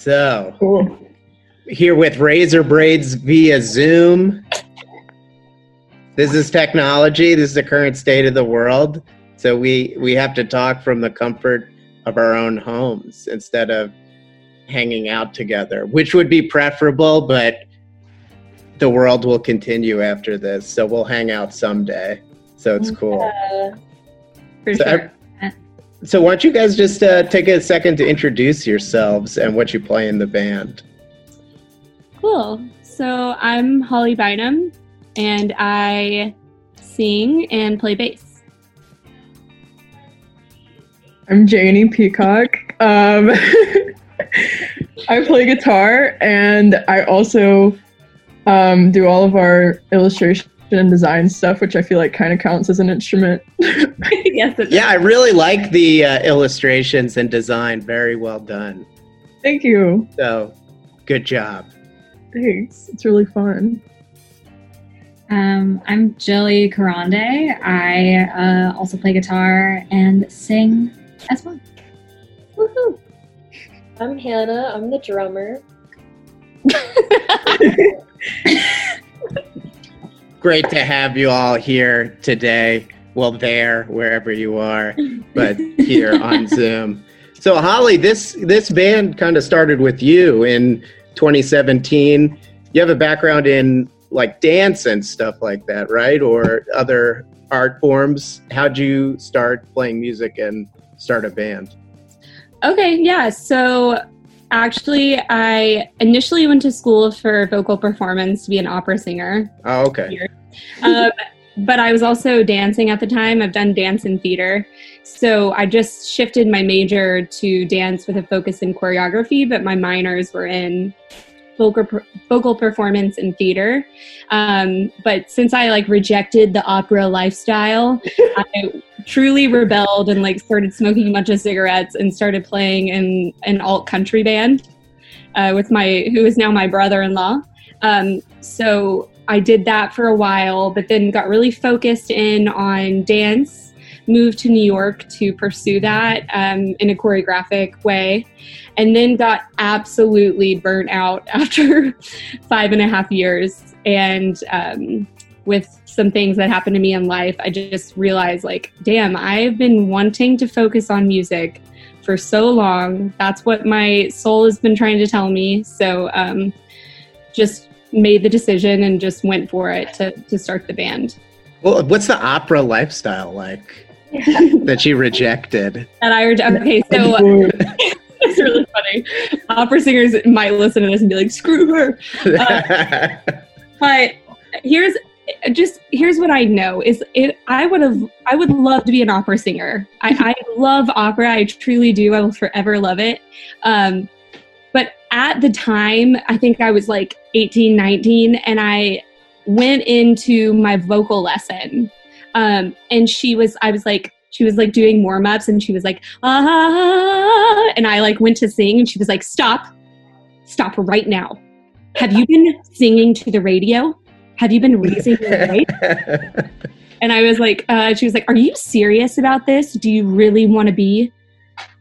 So, cool. Here with Razor Braids via Zoom. This is technology. This is the current state of the world. So we have to talk from the comfort of our own homes instead of hanging out together, which would be preferable, but the world will continue after this. So we'll hang out someday. So it's cool. Sure. So why don't you guys just take a second to introduce yourselves and what you play in the band. Cool. So I'm Holly Bynum, and I sing and play bass. I'm Janie Peacock. I play guitar, and I also do all of our illustration and design stuff, which I feel like kind of counts as an instrument. Yes, it does. I really like the illustrations and design. Very well done. Thank you. So, good job. Thanks. It's really fun. I'm Jillie Karande. I also play guitar and sing as well. Woohoo! I'm Hannah. I'm the drummer. Great to have you all here today. Well, there, wherever you are, but here on Zoom. So, Holly, this band kind of started with you in 2017. You have a background in like dance and stuff like that, right? Or other art forms. How'd you start playing music and start a band? Okay, yeah. So actually, I initially went to school for vocal performance to be an opera singer. Oh, okay. But I was also dancing at the time. I've done dance and theater. So I just shifted my major to dance with a focus in choreography, but my minors were in vocal performance and theater. But since I like rejected the opera lifestyle, I truly rebelled and like started smoking a bunch of cigarettes and started playing in an alt country band with who is now my brother-in-law. So I did that for a while, but then got really focused in on dance, moved to New York to pursue that in a choreographic way, and then got absolutely burnt out after 5.5 years. And with some things that happened to me in life, I just realized, like, damn, I've been wanting to focus on music for so long. That's what my soul has been trying to tell me. So just made the decision and just went for it to start the band. Well, what's the opera lifestyle like that you rejected? That I rejected. Okay, so it's really funny. Opera singers might listen to this and be like, screw her. But here's what I know is I would love to be an opera singer. I love opera. I truly do. I will forever love it. But at the time, I think I was like 18, 19, and I went into my vocal lesson. And she was like doing warm ups, and she was like, ah, and I like went to sing, and she was like, stop right now. Have you been singing to the radio? Have you been raising your voice? And I was like, she was like, are you serious about this? Do you really want to be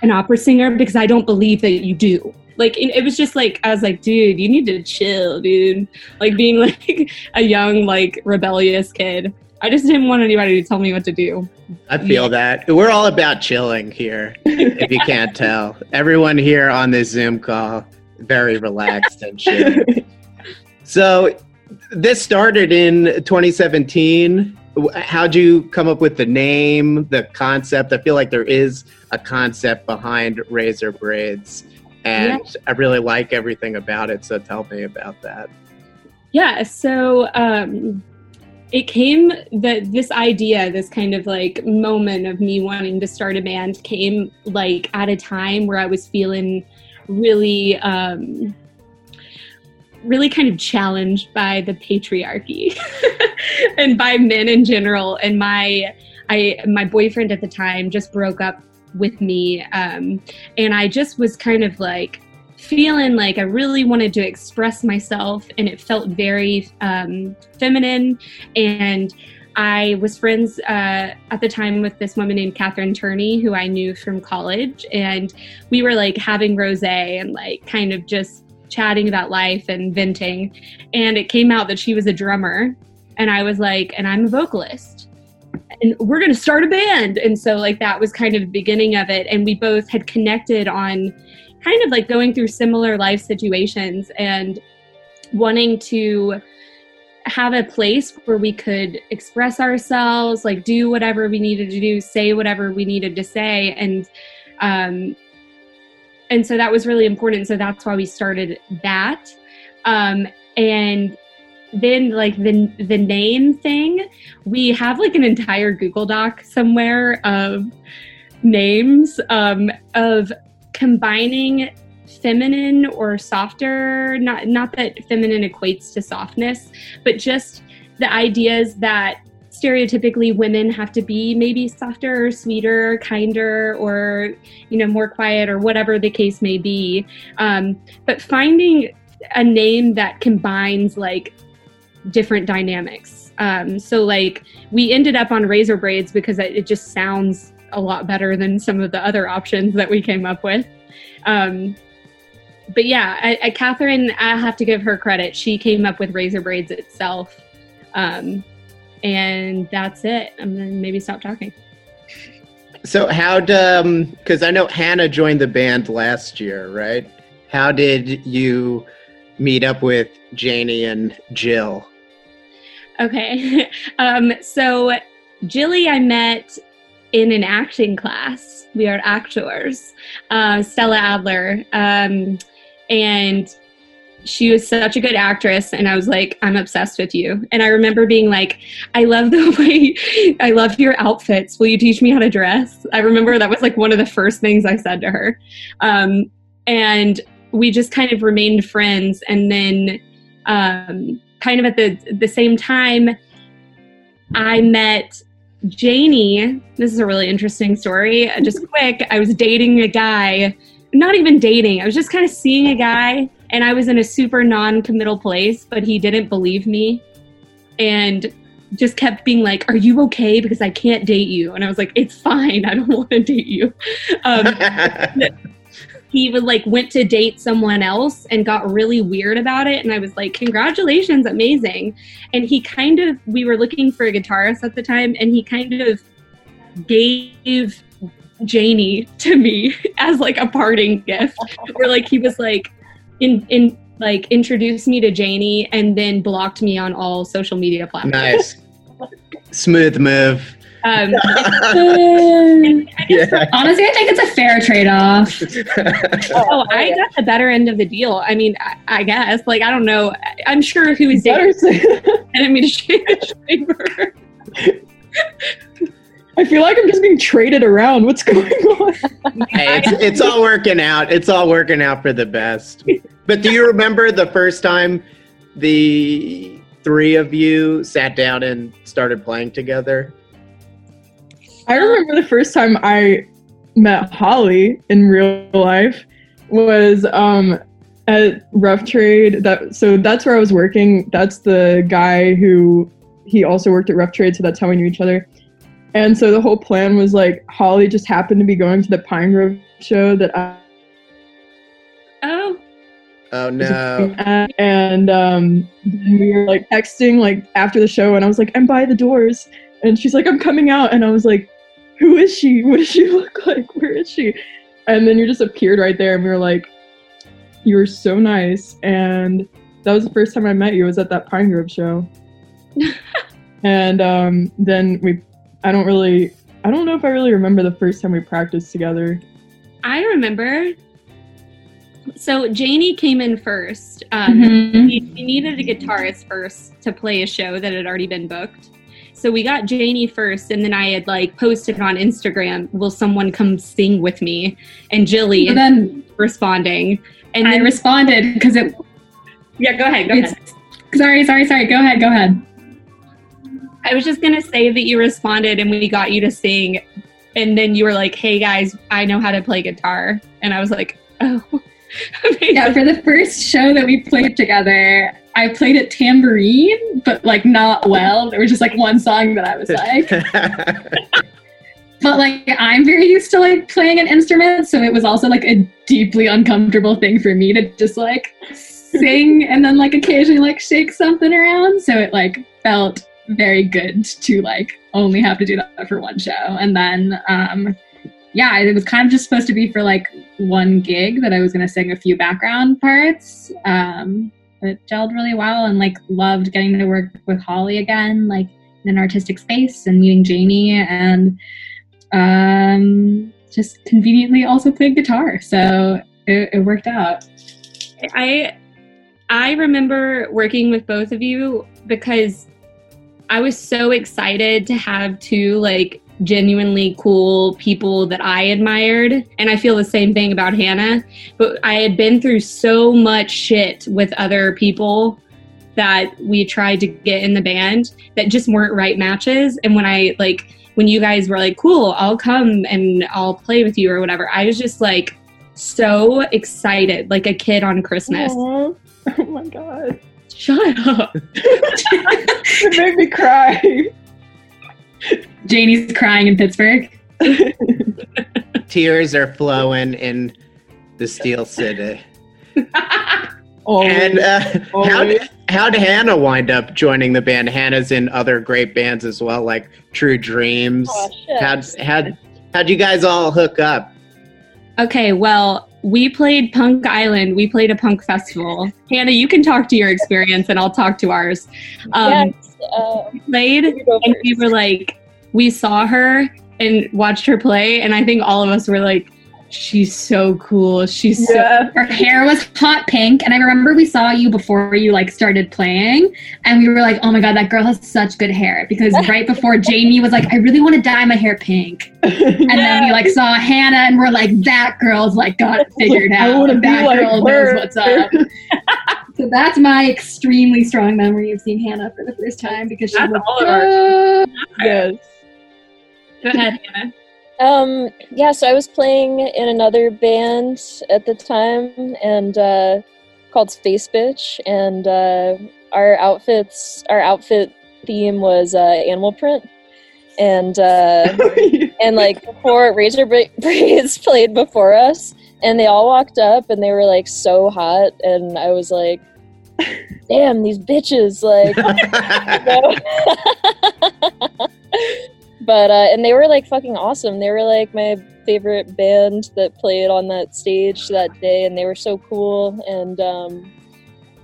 an opera singer? Because I don't believe that you do. Like, it was just like, I was like, dude, you need to chill, dude. Like being like a young, like rebellious kid. I just didn't want anybody to tell me what to do. I feel that. We're all about chilling here, if you can't tell. Everyone here on this Zoom call, very relaxed and chill. So this started in 2017. How'd you come up with the name, the concept? I feel like there is a concept behind Razor Braids, and yeah, I really like everything about it. So tell me about that. Yeah. So it came that this idea, this kind of like moment of me wanting to start a band came like at a time where I was feeling really, really kind of challenged by the patriarchy and by men in general. And my boyfriend at the time just broke up with me. And I just was kind of like feeling like I really wanted to express myself, and it felt very feminine. And I was friends at the time with this woman named Catherine Turney, who I knew from college. And we were like having rosé and like kind of just chatting about life and venting. And it came out that she was a drummer. And I was like, and I'm a vocalist. And we're going to start a band. And so like that was kind of the beginning of it. And we both had connected on kind of like going through similar life situations and wanting to have a place where we could express ourselves, like do whatever we needed to do, say whatever we needed to say. And so that was really important. So that's why we started that. And then like the name thing, we have like an entire Google Doc somewhere of names, of combining feminine or softer, not that feminine equates to softness, but just the ideas that stereotypically women have to be maybe softer or sweeter, kinder, or, you know, more quiet or whatever the case may be. But finding a name that combines like different dynamics. So like we ended up on Razor Braids because it just sounds a lot better than some of the other options that we came up with. But yeah, Catherine, I have to give her credit. She came up with Razor Braids itself. And that's it. I'm going to maybe stop talking. So how'd, because I know Hannah joined the band last year, right? How did you meet up with Janie and Jill? Okay. So Jillie I met in an acting class. We are actors. Stella Adler. And she was such a good actress, and I was like, I'm obsessed with you. And I remember being like, I love your outfits. Will you teach me how to dress? I remember that was like one of the first things I said to her. And we just kind of remained friends. And then kind of at the same time, I met Janie. This is a really interesting story. Just quick, I was dating a guy. Not even dating. I was just kind of seeing a guy, and I was in a super non-committal place, but he didn't believe me and just kept being like, are you okay? Because I can't date you. And I was like, it's fine. I don't want to date you. He would like went to date someone else and got really weird about it. And I was like, congratulations, amazing. And he kind of, we were looking for a guitarist at the time, and he kind of gave Janie to me as like a parting gift, or like he was like in like introduced me to Janie and then blocked me on all social media platforms. Nice. Smooth move. Honestly, I think it's a fair trade-off. I got the better end of the deal. I mean, I guess. Like, I don't know. I'm sure who is dating. I didn't mean to share. I feel like I'm just being traded around. What's going on? Hey, it's all working out. It's all working out for the best. But do you remember the first time the three of you sat down and started playing together? I remember the first time I met Holly in real life was at Rough Trade. So that's where I was working. That's the guy who he also worked at Rough Trade. So that's how we knew each other. And so the whole plan was like Holly just happened to be going to the Pine Grove show that I no. And we were like texting like after the show, and I was like, I'm by the doors, and she's like, I'm coming out, and I was like, who is she? What does she look like? Where is she? And then you just appeared right there, and we were like, you were so nice, and that was the first time I met you. Was at that Pine Grove show, and then we. I don't know if I really remember the first time we practiced together. I remember. So Janie came in first. We needed a guitarist first to play a show that had already been booked. So we got Janie first, and then I had like posted on Instagram, will someone come sing with me? And Jillie and then responding. And I responded because it... Yeah, go ahead. Sorry. Go ahead. I was just going to say that you responded and we got you to sing, and then you were like, hey guys, I know how to play guitar. And I was like, oh, Amazing. Yeah, for the first show that we played together, I played it tambourine, but like not well. There was just like one song that I was like. But like I'm very used to like playing an instrument, so it was also like a deeply uncomfortable thing for me to just like sing and then like occasionally like shake something around. So it like felt very good to like only have to do that for one show. And then yeah, it was kind of just supposed to be for like one gig that I was gonna sing a few background parts. It gelled really well, and like loved getting to work with Holly again, like in an artistic space, and meeting Janie, and just conveniently also played guitar, so it worked out. I remember working with both of you because I was so excited to have two like genuinely cool people that I admired, and I feel the same thing about Hannah, but I had been through so much shit with other people that we tried to get in the band that just weren't right matches. And when you guys were like, cool, I'll come and I'll play with you or whatever, I was just like so excited, like a kid on Christmas. Aww. Oh my god, shut up. It made me cry. Janie's crying in Pittsburgh. Tears are flowing in the Steel City. How'd Hannah wind up joining the band? Hannah's in other great bands as well, like True Dreams. Oh, shit. How'd you guys all hook up? Okay, well, we played Punk Island. We played a punk festival. Hannah, you can talk to your experience and I'll talk to ours. We played and we were like, we saw her and watched her play, and I think all of us were like, she's so cool. Her hair was hot pink, and I remember we saw you before you like started playing, and we were like, oh my god, that girl has such good hair, because right before Janie was like, I really want to dye my hair pink. And then we like saw Hannah and we're like, that girl's like got it figured out. That girl knows what's up. So that's my extremely strong memory of seeing Hannah for the first time, because she was yes. Go ahead, Hannah. Yeah, so I was playing in another band at the time, and called Space Bitch, and our outfit theme was animal print, and and like before Razor Braids played before us, and they all walked up and they were like so hot, and I was like, damn, these bitches, like. But, and they were, like, fucking awesome. They were, like, my favorite band that played on that stage that day, and they were so cool. And,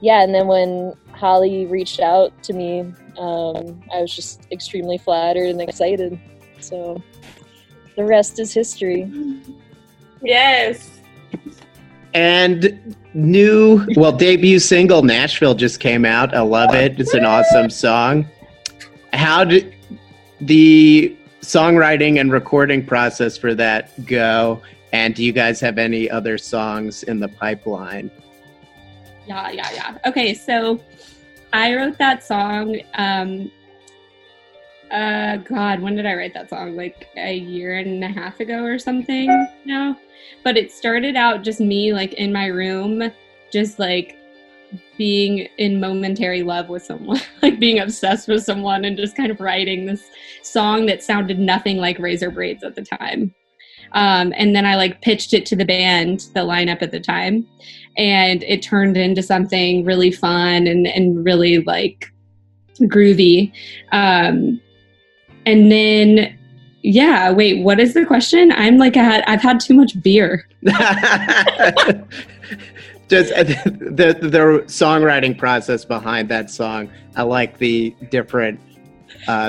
yeah, and then when Holly reached out to me, I was just extremely flattered and excited. So the rest is history. Yes. And debut single, Nashville, just came out. I love it. It's an awesome song. How did the songwriting and recording process for that go, and do you guys have any other songs in the pipeline? Yeah. Okay, so I wrote that song, god, when did I write that song? Like a year and a half ago or something now? But it started out just me, like, in my room, just, like, being in momentary love with someone, like being obsessed with someone, and just kind of writing this song that sounded nothing like Razor Braids at the time. And then I like pitched it to the band, the lineup at the time, and it turned into something really fun and really like groovy. And then, yeah, wait, what is the question? I'm like, I've had too much beer. Just the songwriting process behind that song. I like the different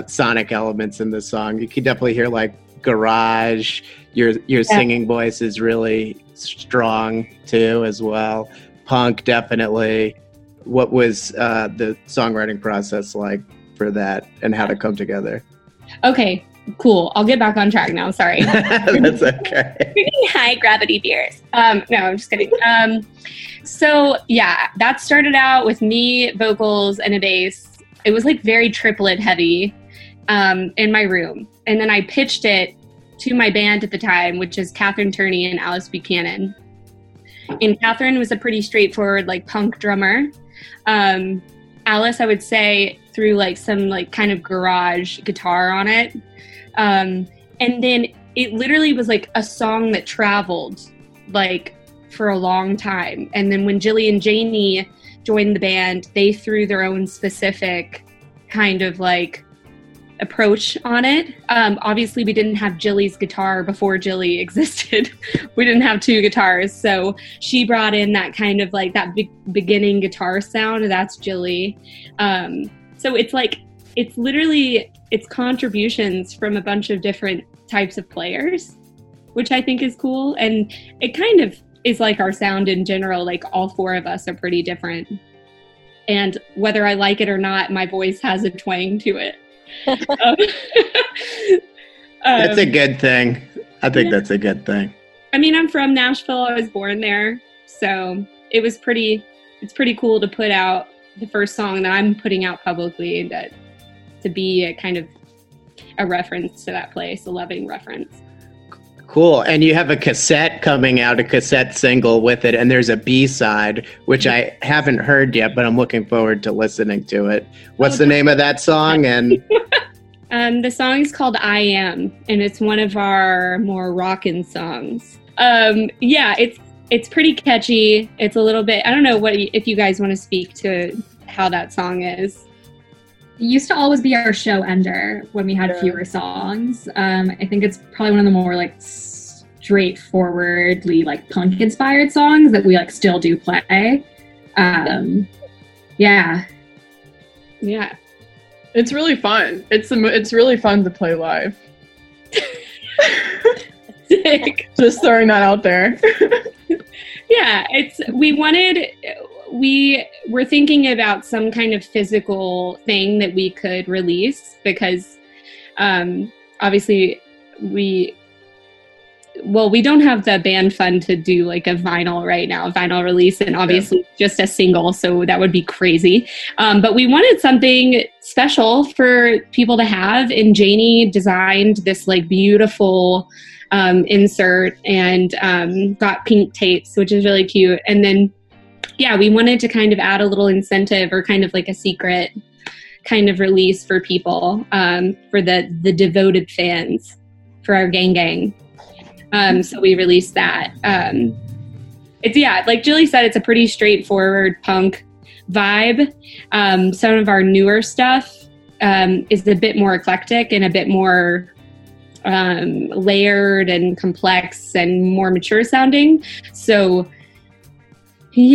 sonic elements in the song. You can definitely hear like garage. Your singing voice is really strong too, as well. Punk, definitely. What was the songwriting process like for that, and how to come together? Okay, cool. I'll get back on track now. Sorry. That's okay. High gravity beers. No, I'm just kidding. So yeah, that started out with me, vocals, and a bass. It was like very triplet heavy in my room. And then I pitched it to my band at the time, which is Catherine Turney and Alice Buchanan. And Catherine was a pretty straightforward, like, punk drummer. Alice, I would say, threw, like, some, like, kind of garage guitar on it. And then it literally was, like, a song that traveled, like, for a long time. And then when Jillie and Janie joined the band, they threw their own specific kind of, like, approach on it. Obviously, we didn't have Jillie's guitar before Jillie existed. We didn't have two guitars. So she brought in that kind of, like, that beginning guitar sound. That's Jillie. So it's, like, it's literally, it's contributions from a bunch of different types of players, which I think is cool. And it kind of is like our sound in general. Like, all four of us are pretty different. And whether I like it or not, my voice has a twang to it. That's a good thing. I think that's a good thing. I mean, I'm from Nashville. I was born there. So it was pretty, it's pretty cool to put out the first song that I'm putting out publicly, and that to be a kind of a reference to that place, a loving reference. Cool. And you have a cassette coming out, a cassette single with it, and there's a B-side, which I haven't heard yet, but I'm looking forward to listening to it. What's the name of that song? And the song is called I Am, and it's one of our more rockin' songs. Yeah, it's pretty catchy. It's a little bit, I don't know what if you guys want to speak to how that song is. It used to always be our show ender when we had fewer songs. I think it's probably one of the more, like, straightforwardly, like, punk inspired songs that we, like, still do play. Yeah. It's really fun. It's really fun to play live. Sick. Just throwing that out there. Yeah, we were thinking about some kind of physical thing that we could release, because obviously we don't have the band fund to do, like, a vinyl right now, a vinyl release, and obviously just a single, so that would be crazy. But we wanted something special for people to have, and Janie designed this, like, beautiful insert and got pink tapes, which is really cute. And then we wanted to kind of add a little incentive, or kind of like a secret kind of release for people, for the devoted fans, for our gang. So we released that. It's, like Jillie said, it's a pretty straightforward punk vibe. Some of our newer stuff is a bit more eclectic and a bit more layered and complex and more mature sounding. So we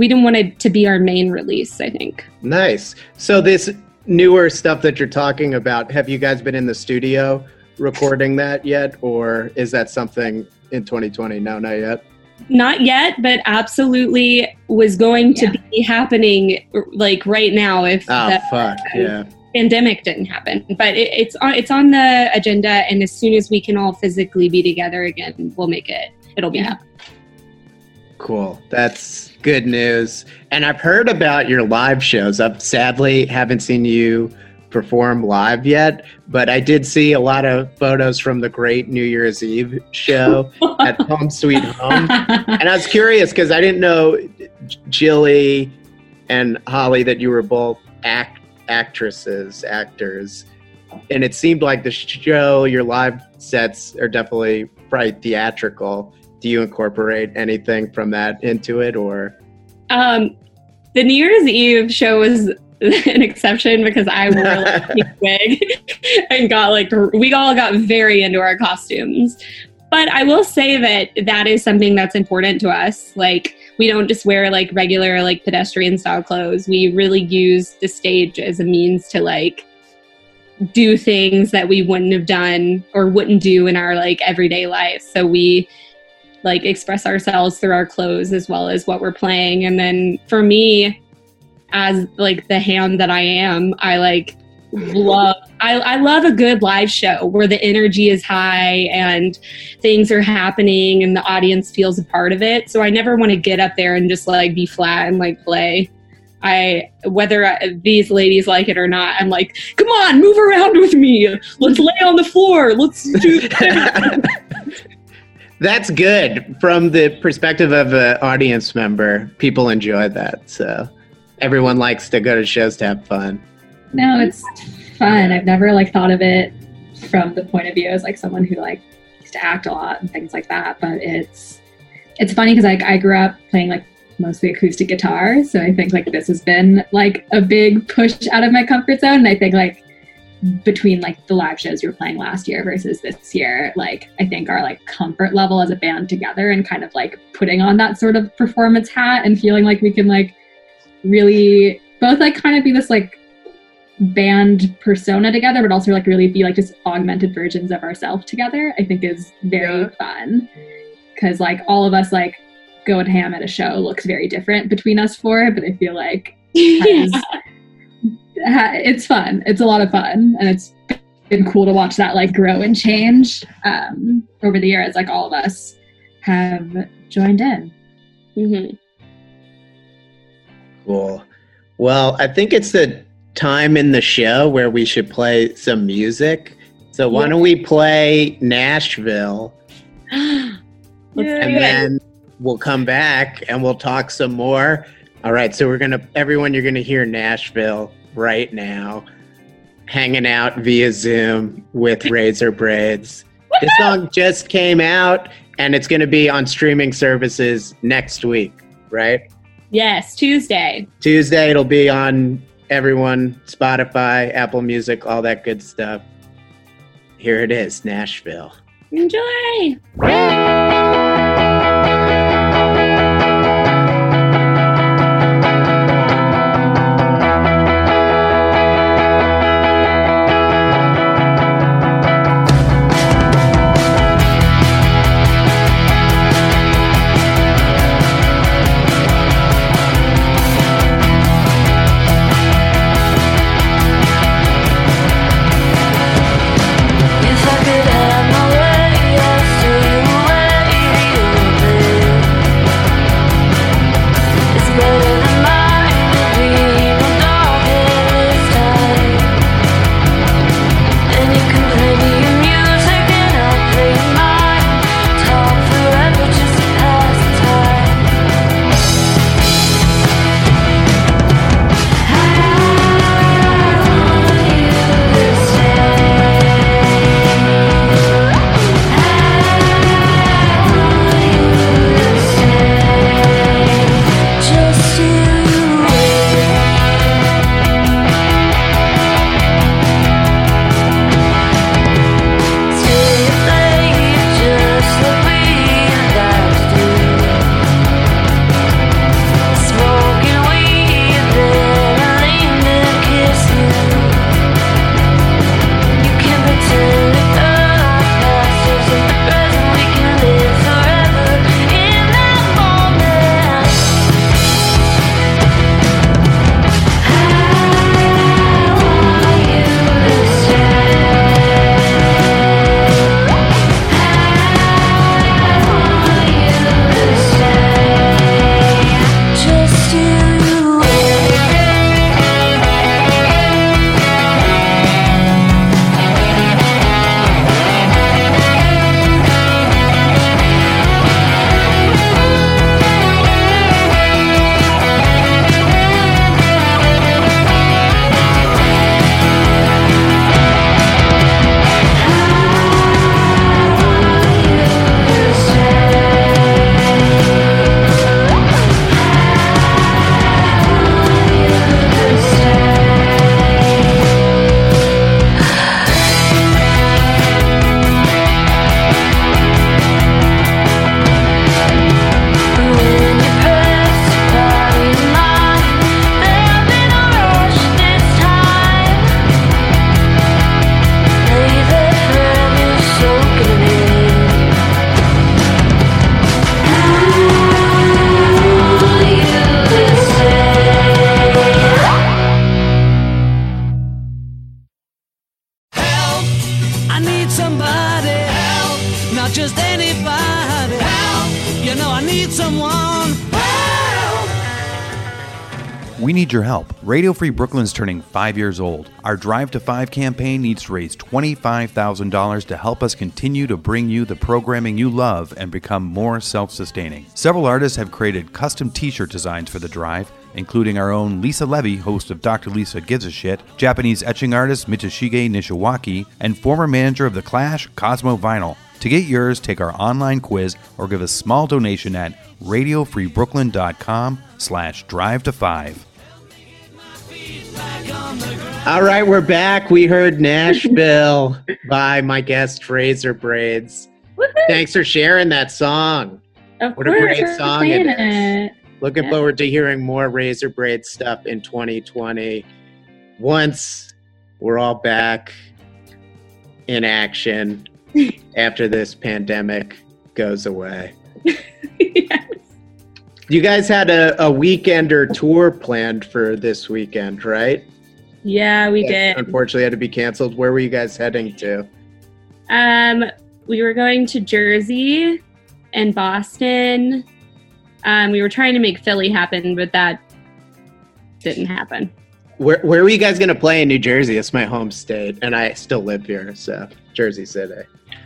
didn't want it to be our main release, I think. Nice. So this newer stuff that you're talking about, have you guys been in the studio recording that yet? Or is that something in 2020? No, not yet. Not yet, but absolutely was going to be happening, like, right now if pandemic didn't happen. But it's on the agenda, and as soon as we can all physically be together again, we'll make it. It'll be happening. Cool. That's good news. And I've heard about your live shows. I sadly haven't seen you perform live yet, but I did see a lot of photos from the great New Year's Eve show at Home Sweet Home. And I was curious because I didn't know, Jillie and Holly, that you were both actors. And it seemed like the show, your live sets are definitely probably theatrical. Do you incorporate anything from that into it, or? The New Year's Eve show was an exception because I wore, like, a wig and got, like, we all got very into our costumes. But I will say that is something that's important to us. Like, we don't just wear, like, regular, like, pedestrian style clothes. We really use the stage as a means to, like, do things that we wouldn't have done or wouldn't do in our, like, everyday life. So we, like, express ourselves through our clothes as well as what we're playing. And then for me, as, like, the ham that I am, I, like, love a good live show where the energy is high and things are happening and the audience feels a part of it. So I never want to get up there and just, like, be flat and, like, play. These ladies like it or not, I'm like, come on, move around with me. Let's lay on the floor. Let's do That's good. From the perspective of an audience member, people enjoy that. So everyone likes to go to shows to have fun. No, it's fun. I've never thought of it from the point of view as someone who used to act a lot and things like that. But it's funny because I grew up playing mostly acoustic guitar, so I think this has been a big push out of my comfort zone. And I think between the live shows you were playing last year versus this year, I think our comfort level as a band together and kind of putting on that sort of performance hat and feeling we can really both kind of be this band persona together, but also really be just augmented versions of ourselves together, I think is very fun, because all of us going ham at a show looks very different between us four, but I feel it's fun. It's a lot of fun, and it's been cool to watch that grow and change over the years. All of us have joined in. Mm-hmm. Cool. Well, I think it's the time in the show where we should play some music. So why don't we play Nashville, and then we'll come back and we'll talk some more. All right, so everyone, you're gonna hear Nashville right now, hanging out via Zoom with Razor Braids. This song just came out and it's gonna be on streaming services next week, right? Yes, Tuesday. Tuesday, it'll be on everyone, Spotify, Apple Music, all that good stuff. Here it is, Nashville. Enjoy! If I could have my way, I'd stay away. We need your help. Radio Free Brooklyn's turning 5 years old. Our Drive to 5 campaign needs to raise $25,000 to help us continue to bring you the programming you love and become more self-sustaining. Several artists have created custom t-shirt designs for the drive, including our own Lisa Levy, host of Dr. Lisa Gives a Shit, Japanese etching artist Mitsushige Nishiwaki, and former manager of The Clash, Cosmo Vinyl. To get yours, take our online quiz or give a small donation at radiofreebrooklyn.com/drive to 5. All right, we're back. We heard Nashville by my guest Razor Braids. Woo-hoo. Thanks for sharing that song. Of course, a great song it is. Looking forward to hearing more Razor Braids stuff in 2020 once we're all back in action after this pandemic goes away. Yes. You guys had a weekender tour planned for this weekend, right? Yeah, we did. Unfortunately, had to be canceled. Where were you guys heading to? We were going to Jersey and Boston. We were trying to make Philly happen, but that didn't happen. Where were you guys going to play in New Jersey? It's my home state, and I still live here, so Jersey City.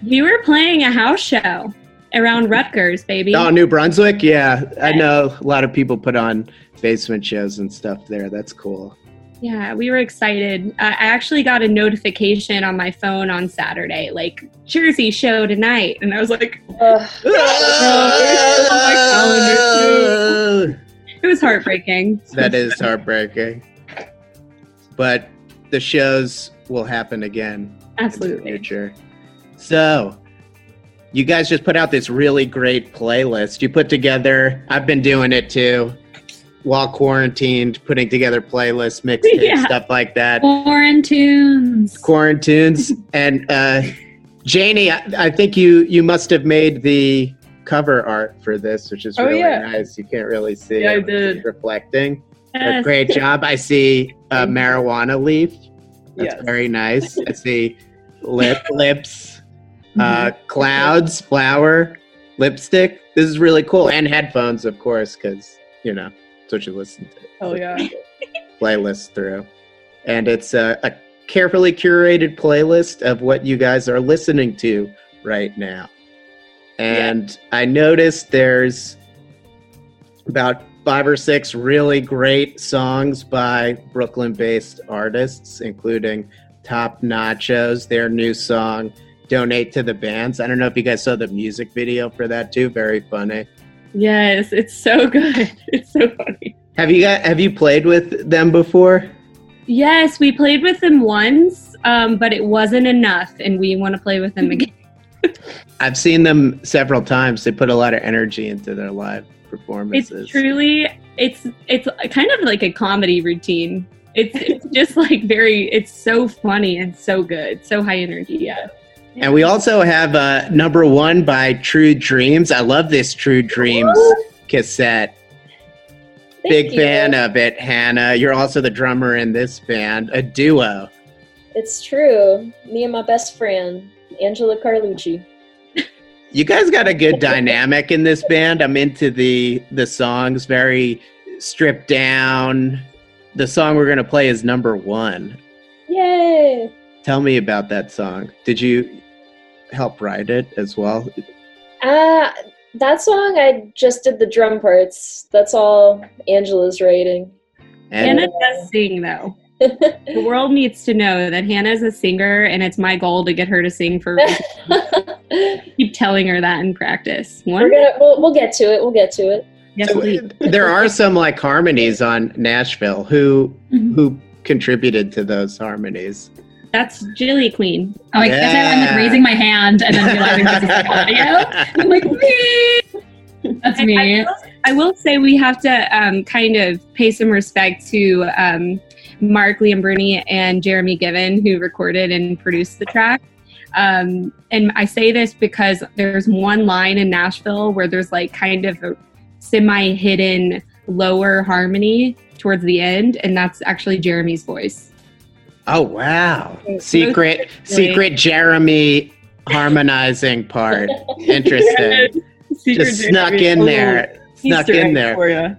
We were playing a house show around Rutgers, baby. Oh, New Brunswick? Yeah. Okay. I know a lot of people put on basement shows and stuff there. That's cool. Yeah, we were excited. I actually got a notification on my phone on Saturday, like, Jersey show tonight. And I was like, oh, my calendar. It was heartbreaking. That is heartbreaking. But the shows will happen again. Absolutely. In the future. So, you guys just put out this really great playlist. You put together, I've been doing it too, while quarantined, putting together playlists, mixtapes, stuff like that. Quarantunes. And Janie, I think you must have made the cover art for this, which is really nice. You can't really see it. I did. Reflecting. Yes. Great job. I see a marijuana leaf. That's very nice. I see lips. Clouds, flower, lipstick. This is really cool. And headphones, of course, because, you know, that's what you listen to. Oh, yeah. Playlist through. And it's a carefully curated playlist of what you guys are listening to right now. And I noticed there's about 5 or 6 really great songs by Brooklyn-based artists, including Top Nachos, their new song, Donate to the Bands. I don't know if you guys saw the music video for that too. Very funny. Yes, it's so good. It's so funny. Have you played with them before? Yes, we played with them once, but it wasn't enough, and we want to play with them again. I've seen them several times. They put a lot of energy into their live performances. It's truly, it's kind of like a comedy routine. It's just like it's so funny and so good, so high energy. Yeah. And we also have number one by True Dreams. I love this True Dreams cassette. Big fan of it, Hannah. You're also the drummer in this band, a duo. It's true. Me and my best friend, Angela Carlucci. You guys got a good dynamic in this band. I'm into the songs, very stripped down. The song we're going to play is number one. Yay! Tell me about that song. Did you help write it as well? That song, I just did the drum parts. That's all Angela's writing. Hannah does sing, though. The world needs to know that Hannah's a singer, and it's my goal to get her to sing for real. Keep telling her that in practice. We'll get to it. We'll get to it. Yes, so, there are some like harmonies on Nashville. Who contributed to those harmonies? That's Jillie Queen. Oh, I guess I ended up raising my hand and then realizing this is audio. I'm like, me! That's me. I will say we have to kind of pay some respect to Mark Liam Bruni and Jeremy Given, who recorded and produced the track. And I say this because there's one line in Nashville where there's like kind of a semi-hidden lower harmony towards the end, and that's actually Jeremy's voice. Oh, wow. Secret Jeremy harmonizing part. Interesting. Just snuck in there. Easter egg for you.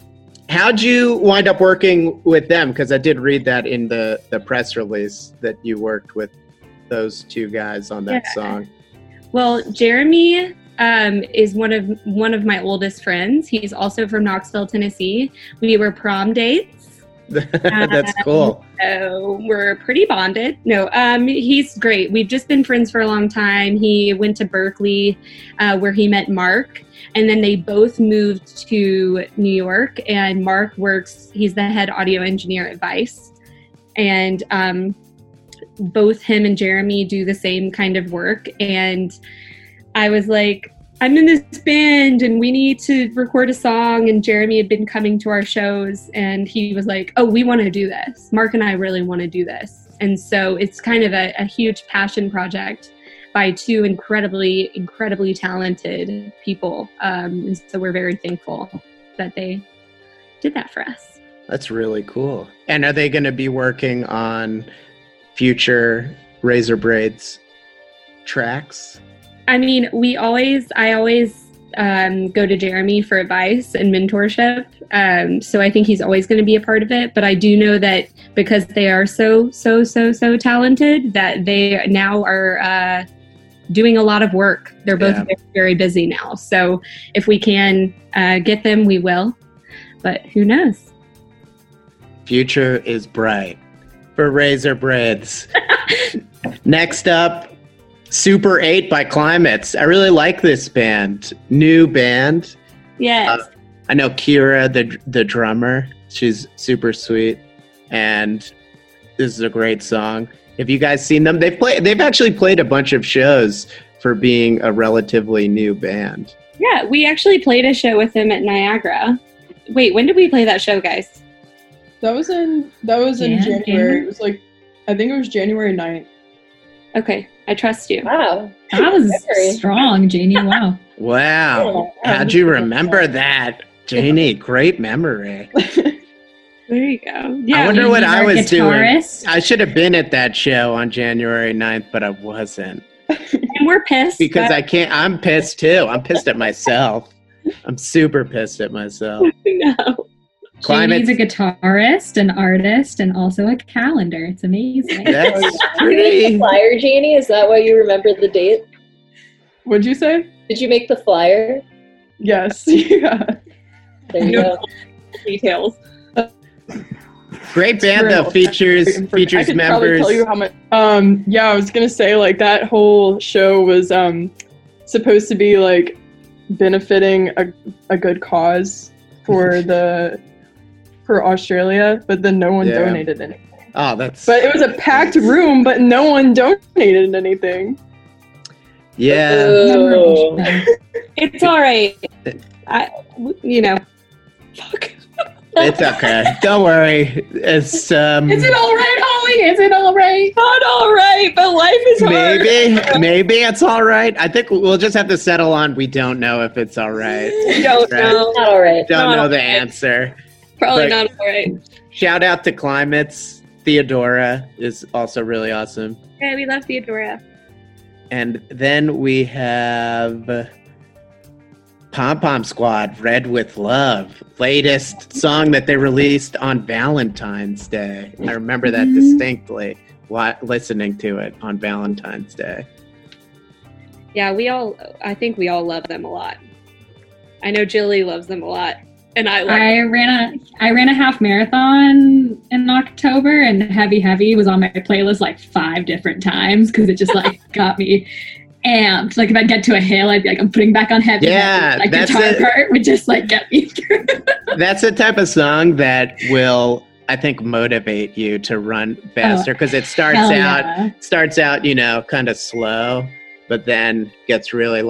How'd you wind up working with them? Because I did read that in the press release that you worked with those two guys on that song. Well, Jeremy is one of my oldest friends. He's also from Knoxville, Tennessee. We were prom dates. That's cool. So we're pretty bonded. No, he's great. We've just been friends for a long time. He went to Berkeley where he met Mark. And then they both moved to New York, and Mark he's the head audio engineer at Vice. And both him and Jeremy do the same kind of work. And I was like, I'm in this band and we need to record a song. And Jeremy had been coming to our shows and he was like, oh, we want to do this. Mark and I really want to do this. And so it's kind of a huge passion project by two incredibly, incredibly talented people. And so we're very thankful that they did that for us. That's really cool. And are they going to be working on future Razor Braids tracks? I mean, I always go to Jeremy for advice and mentorship. So I think he's always going to be a part of it. But I do know that because they are so talented that they now are doing a lot of work. They're both very, very busy now. So if we can get them, we will. But who knows? Future is bright for Razor Braids. Next up, Super 8 by Climates. I really like this band. New band. Yes. I know Kira, the drummer. She's super sweet. And this is a great song. Have you guys seen them? They've actually played a bunch of shows for being a relatively new band. Yeah, we actually played a show with them at Niagara. Wait, when did we play that show, guys? That was in January. It was like, I think it was January 9th. Okay, I trust you. Wow. That was strong, Janie. Wow. How'd you remember that? Janie, great memory. There you go. Yeah, I wonder what I was doing. I should have been at that show on January 9th, but I wasn't. And we're pissed. Because I'm pissed too. I'm pissed at myself. I'm super pissed at myself. No. Climate's a guitarist, an artist, and also a calendar. It's amazing. That's pretty. Did you make the flyer, Janie? Is that why you remember the date? What'd you say? Did you make the flyer? Yes. Yeah. There you go. Details. Great band, though. Features I could members. Probably tell you how much. I was gonna say that whole show was supposed to be benefiting a good cause for for Australia, but then no one donated anything. Oh, but it was a packed room, but no one donated anything. Yeah. It's all right. Fuck. It's okay. Don't worry. It's Is it all right, Holly? Is it all right? Not all right, but life is hard. Maybe it's all right. I think we'll just have to settle on we don't know if it's all right. Don't know. Not all right. Don't know the answer. Probably not all right. Shout out to Climates. Theodora is also really awesome. Yeah, we love Theodora. And then we have Pom Pom Squad, Red with Love, latest song that they released on Valentine's Day. I remember that distinctly, listening to it on Valentine's Day. Yeah, I think we all love them a lot. I know Jillie loves them a lot. And I ran a half marathon in October, and Heavy Heavy was on my playlist 5 different times because it just got me amped. If I get to a hill, I'd be I'm putting back on Heavy. Yeah, Heavy. That guitar part would just get me through. That's the type of song that will, I think, motivate you to run faster because it starts out kind of slow, but then gets really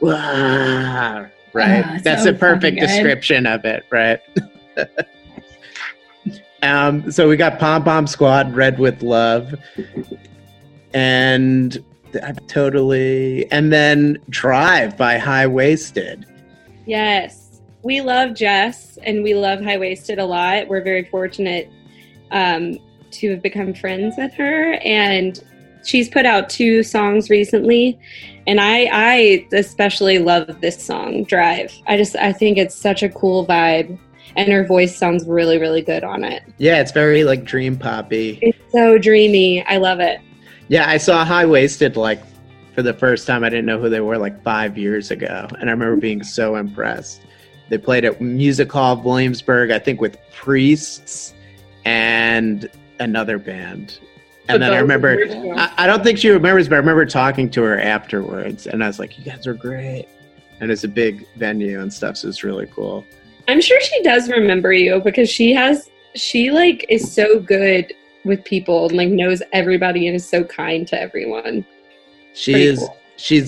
wow. Right. That's a perfect description of it, right? So we got Pom Pom Squad, Red with Love, and then Drive by High Waisted. Yes. We love Jess and we love High Waisted a lot. We're very fortunate to have become friends with her, and she's put out 2 songs recently, and I especially love this song, Drive. I think it's such a cool vibe. and her voice sounds really, really good on it. Yeah, it's very like dream poppy. It's so dreamy. I love it. Yeah, I saw High Waisted like for the first time. I didn't know who they were like 5 years ago, and I remember being so impressed. They played at Music Hall of Williamsburg, I think, with Priests and another band. And then I remember, I don't think she remembers, but I remember talking to her afterwards, and I was like, you guys are great. And it's a big venue and stuff, so it's really cool. I'm sure she does remember you because she like is so good with people and like knows everybody and is so kind to everyone. She's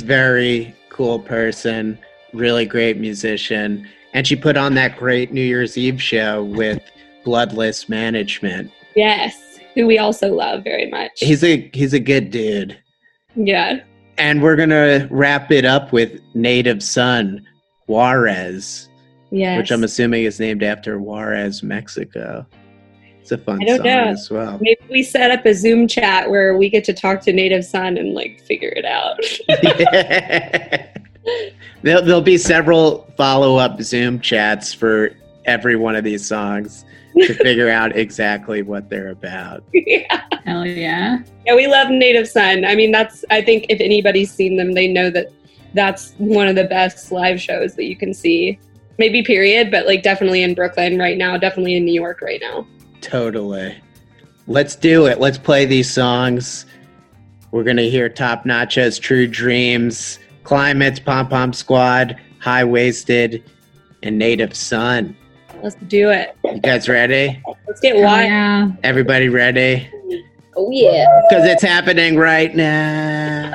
very cool person, really great musician. And she put on that great New Year's Eve show with Bloodless Management. Yes, who we also love very much. He's a good dude. Yeah. And we're going to wrap it up with Native Sun, Juarez. Yes. Which I'm assuming is named after Juarez, Mexico. It's a fun song as well. Maybe we set up a Zoom chat where we get to talk to Native Sun and like figure it out. Yeah. There'll be several follow-up Zoom chats for every one of these songs to figure out exactly what they're about. Yeah. Hell yeah. Yeah, we love Native Sun. I mean, I think if anybody's seen them, they know that that's one of the best live shows that you can see. Maybe period, but like definitely in Brooklyn right now, definitely in New York right now. Totally. Let's do it. Let's play these songs. We're going to hear Top Nachos, True Dreams, Climates, Pom Pom Squad, High Waisted, and Native Sun. Let's do it. You guys ready? Let's get wild. Yeah. Everybody ready? Oh, yeah. Because it's happening right now.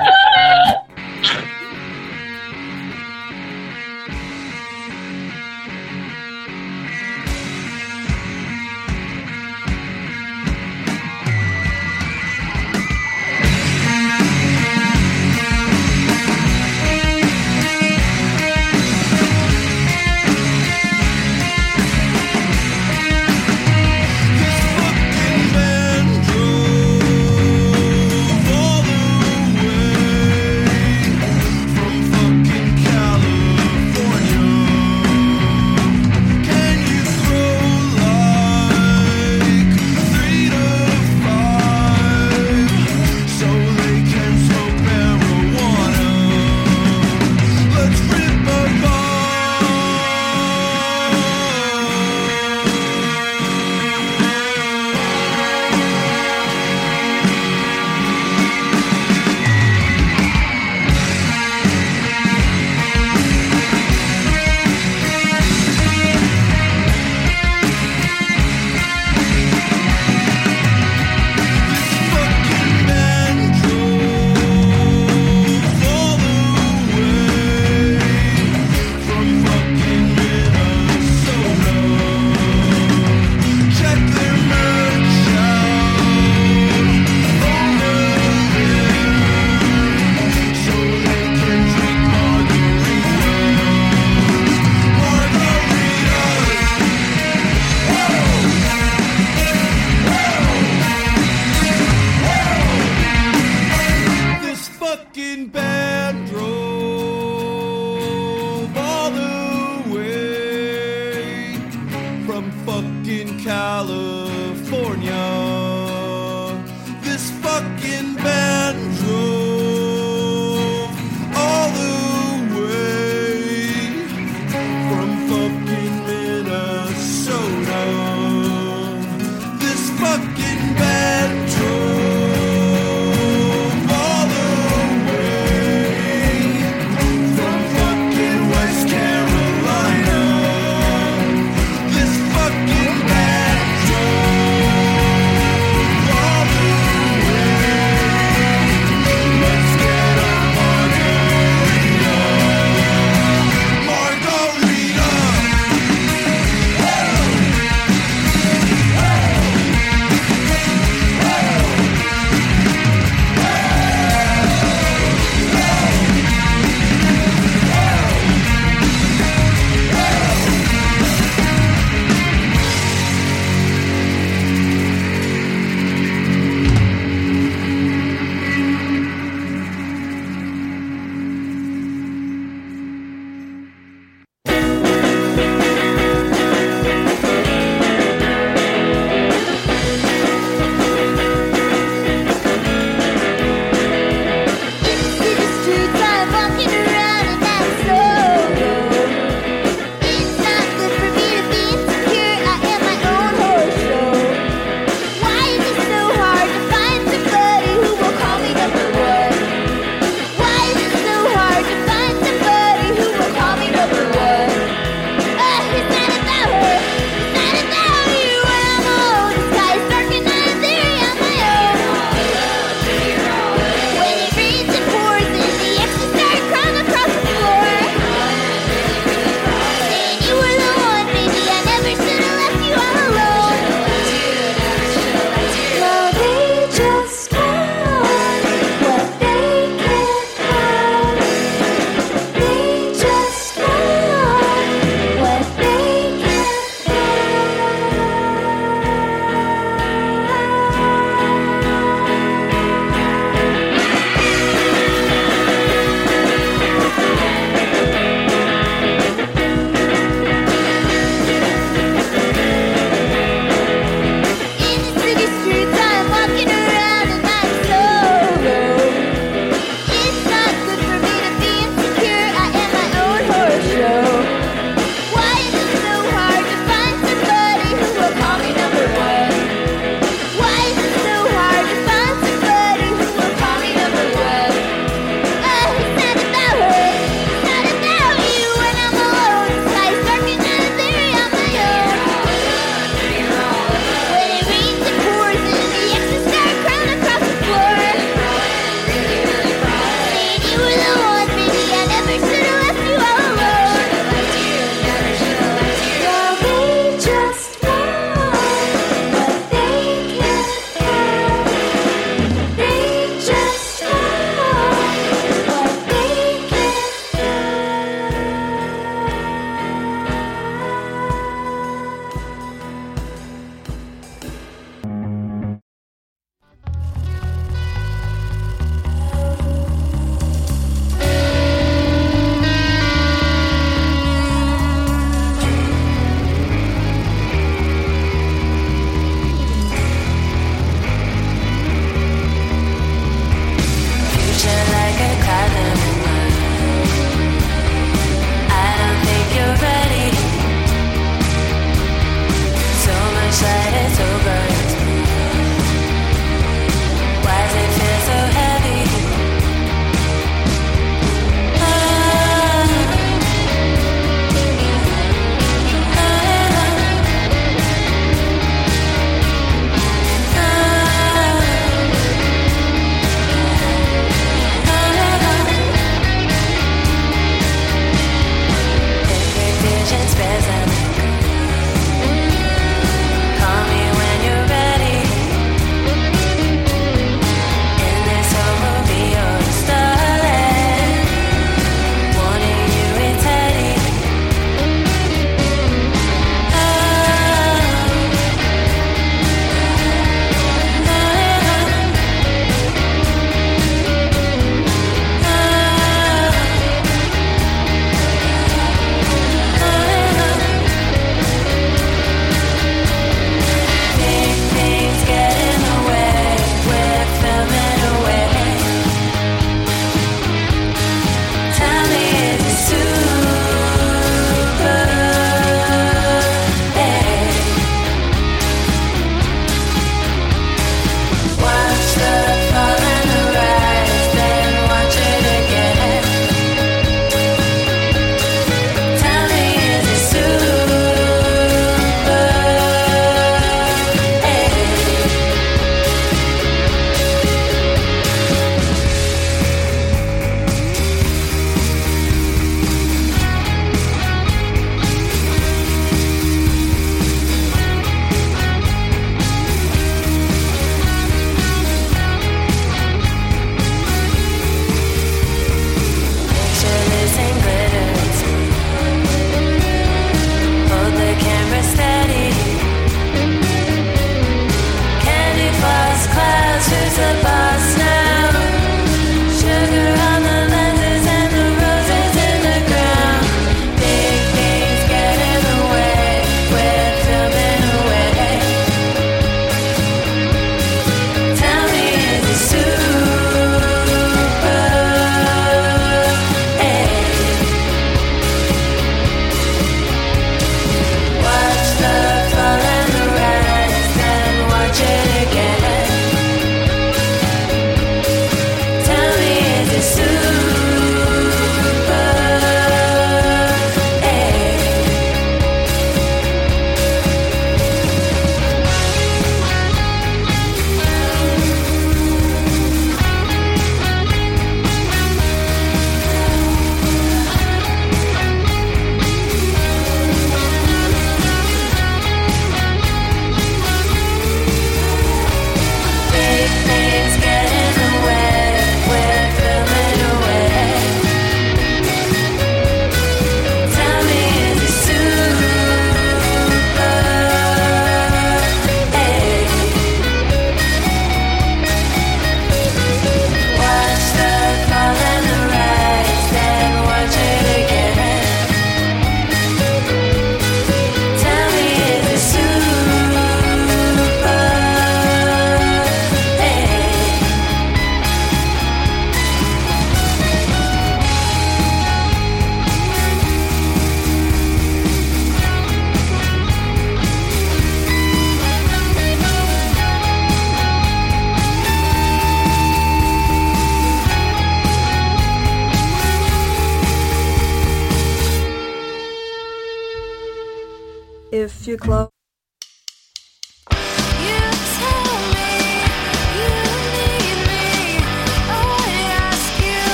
your club.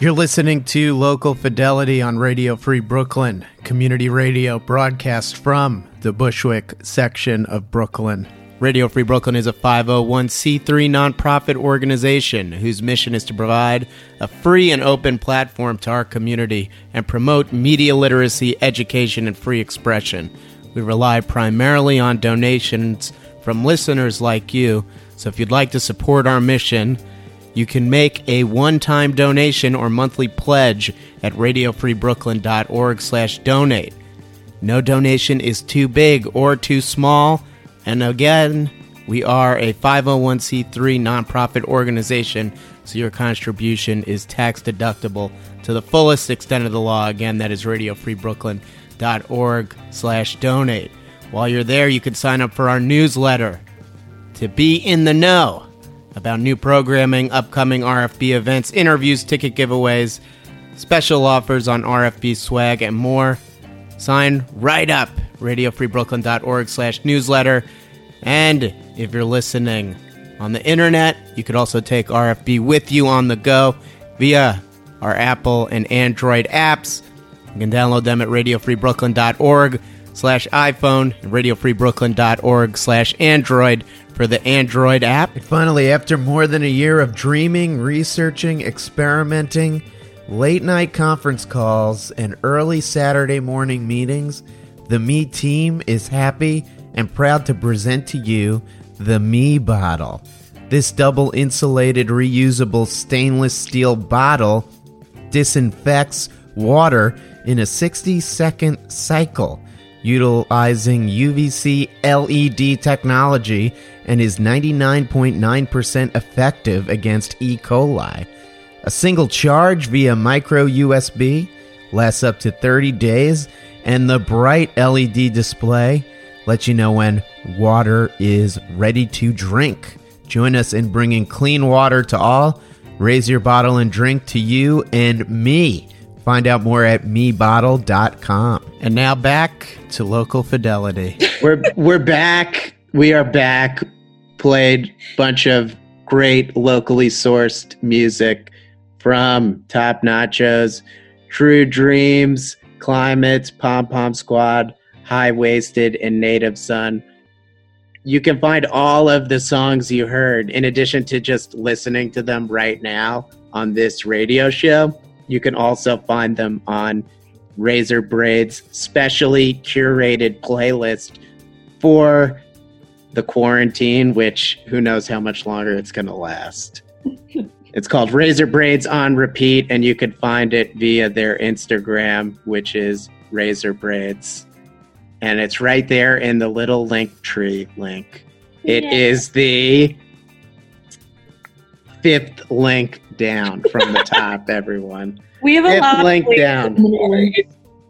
You're listening to Local Fidelity on Radio Free Brooklyn, community radio broadcast from the Bushwick section of Brooklyn. Radio Free Brooklyn is a 501c3 nonprofit organization whose mission is to provide a free and open platform to our community and promote media literacy, education, and free expression. We rely primarily on donations from listeners like you, so if you'd like to support our mission, you can make a one-time donation or monthly pledge at radiofreebrooklyn.org/donate. No donation is too big or too small. And again, we are a 501c3 nonprofit organization, so your contribution is tax-deductible to the fullest extent of the law. Again, that is radiofreebrooklyn.org/donate. While you're there, you can sign up for our newsletter to be in the know about new programming, upcoming RFB events, interviews, ticket giveaways, special offers on RFB swag, and more. Sign right up, radiofreebrooklyn.org/newsletter. And if you're listening on the internet, you could also take RFB with you on the go via our Apple and Android apps. You can download them at radiofreebrooklyn.org/iPhone and radiofreebrooklyn.org/Android for the Android app. And finally, after more than a year of dreaming, researching, experimenting, late-night conference calls, and early Saturday morning meetings, the Me team is happy and proud to present to you the Me Bottle. This double-insulated, reusable stainless steel bottle disinfects water in a 60-second cycle, utilizing UVC LED technology, and is 99.9% effective against E. coli. A single charge via micro USB lasts up to 30 days, and the bright LED display lets you know when water is ready to drink. Join us in bringing clean water to all. Raise your bottle and drink to you and me. Find out more at mebottle.com. And now back to Local Fidelity. We're back. We are back. Played a bunch of great locally sourced music from Top Nachos, True Dreams, Climates, Pom Pom Squad, High Waisted, and Native Sun. You can find all of the songs you heard, in addition to just listening to them right now on this radio show. You can also find them on Razor Braids' specially curated playlist for the quarantine, which who knows how much longer it's going to last. It's called Razor Braids on Repeat, and you can find it via their Instagram, which is Razor Braids. And it's right there in the little Linktree link. It is the fifth link down from the top, everyone. We have a fifth lot of link down.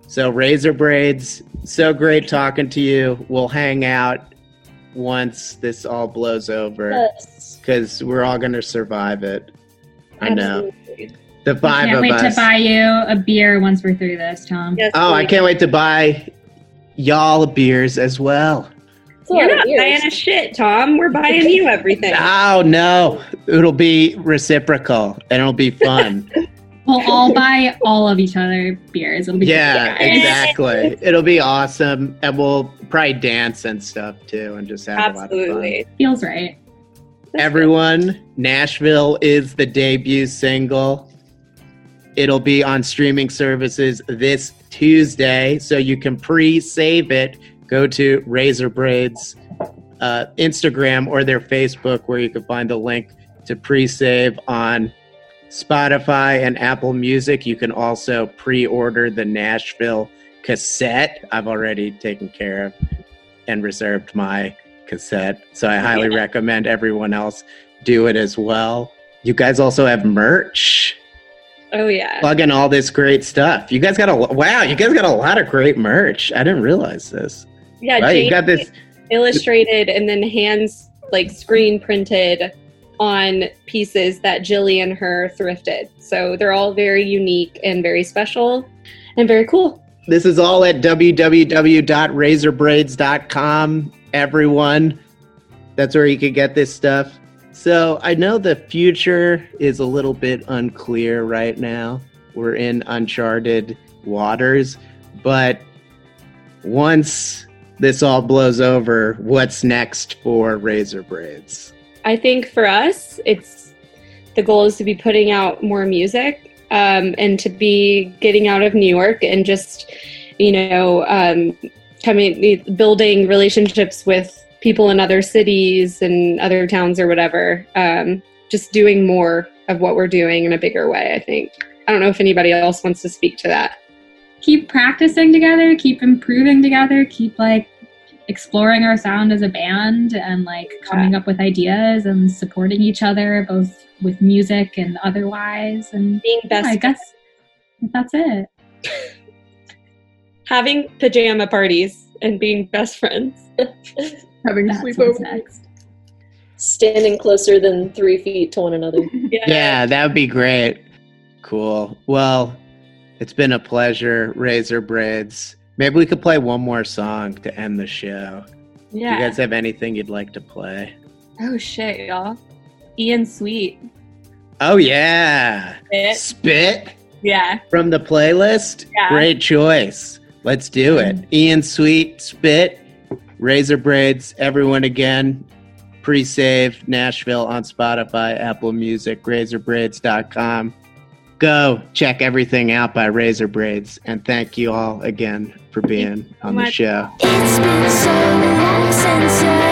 So Razor Braids, so great talking to you. We'll hang out once this all blows over, because we're all going to survive it. Absolutely. I know. The five of us. I can't wait to buy you a beer once we're through this, Tom. Yes, oh, please. I can't wait to buy y'all beers as well. You're not buying a shit, Tom. We're buying you everything. Oh, no. It'll be reciprocal, and it'll be fun. We'll all buy all of each other beers. It'll be exactly. It'll be awesome, and we'll probably dance and stuff, too, and just have a lot of fun. Feels right. That's everyone, good. Nashville is the debut single. It'll be on streaming services this Tuesday, so you can pre-save it. Go to Razor Braids Instagram or their Facebook, where you can find the link to pre-save on Spotify and Apple Music. You can also pre-order the Nashville cassette. I've already taken care of and reserved my cassette, so I highly recommend everyone else do it as well. You guys also have merch. Oh, yeah. Plugging all this great stuff. You guys got a lot of great merch. I didn't realize this. Yeah, wow, Jane, you got this illustrated and then screen printed on pieces that Jillie and her thrifted. So they're all very unique and very special and very cool. This is all at www.razorbraids.com, everyone. That's where you can get this stuff. So I know the future is a little bit unclear right now. We're in uncharted waters, but once this all blows over, what's next for Razor Braids? I think for us, the goal is to be putting out more music and to be getting out of New York and just, building relationships with people in other cities and other towns or whatever, just doing more of what we're doing in a bigger way, I think. I don't know if anybody else wants to speak to that. Keep practicing together, keep improving together, keep exploring our sound as a band and coming up with ideas and supporting each other, both with music and otherwise. And being best. I guess that's it. Having pajama parties and being best friends. Having sleepovers, standing closer than 3 feet to one another. Yeah, that would be great. Cool. Well, it's been a pleasure, Razor Braids. Maybe we could play one more song to end the show. Yeah. Do you guys have anything you'd like to play? Oh shit, y'all! Ian Sweet. Oh yeah. Spit. Yeah. From the playlist. Yeah. Great choice. Let's do it. Ian Sweet, Spit. Razor Braids, everyone again, pre-save Nashville on Spotify, Apple Music, razorbraids.com. Go check everything out by Razor Braids, and thank you all again for being on the show. It's been so long since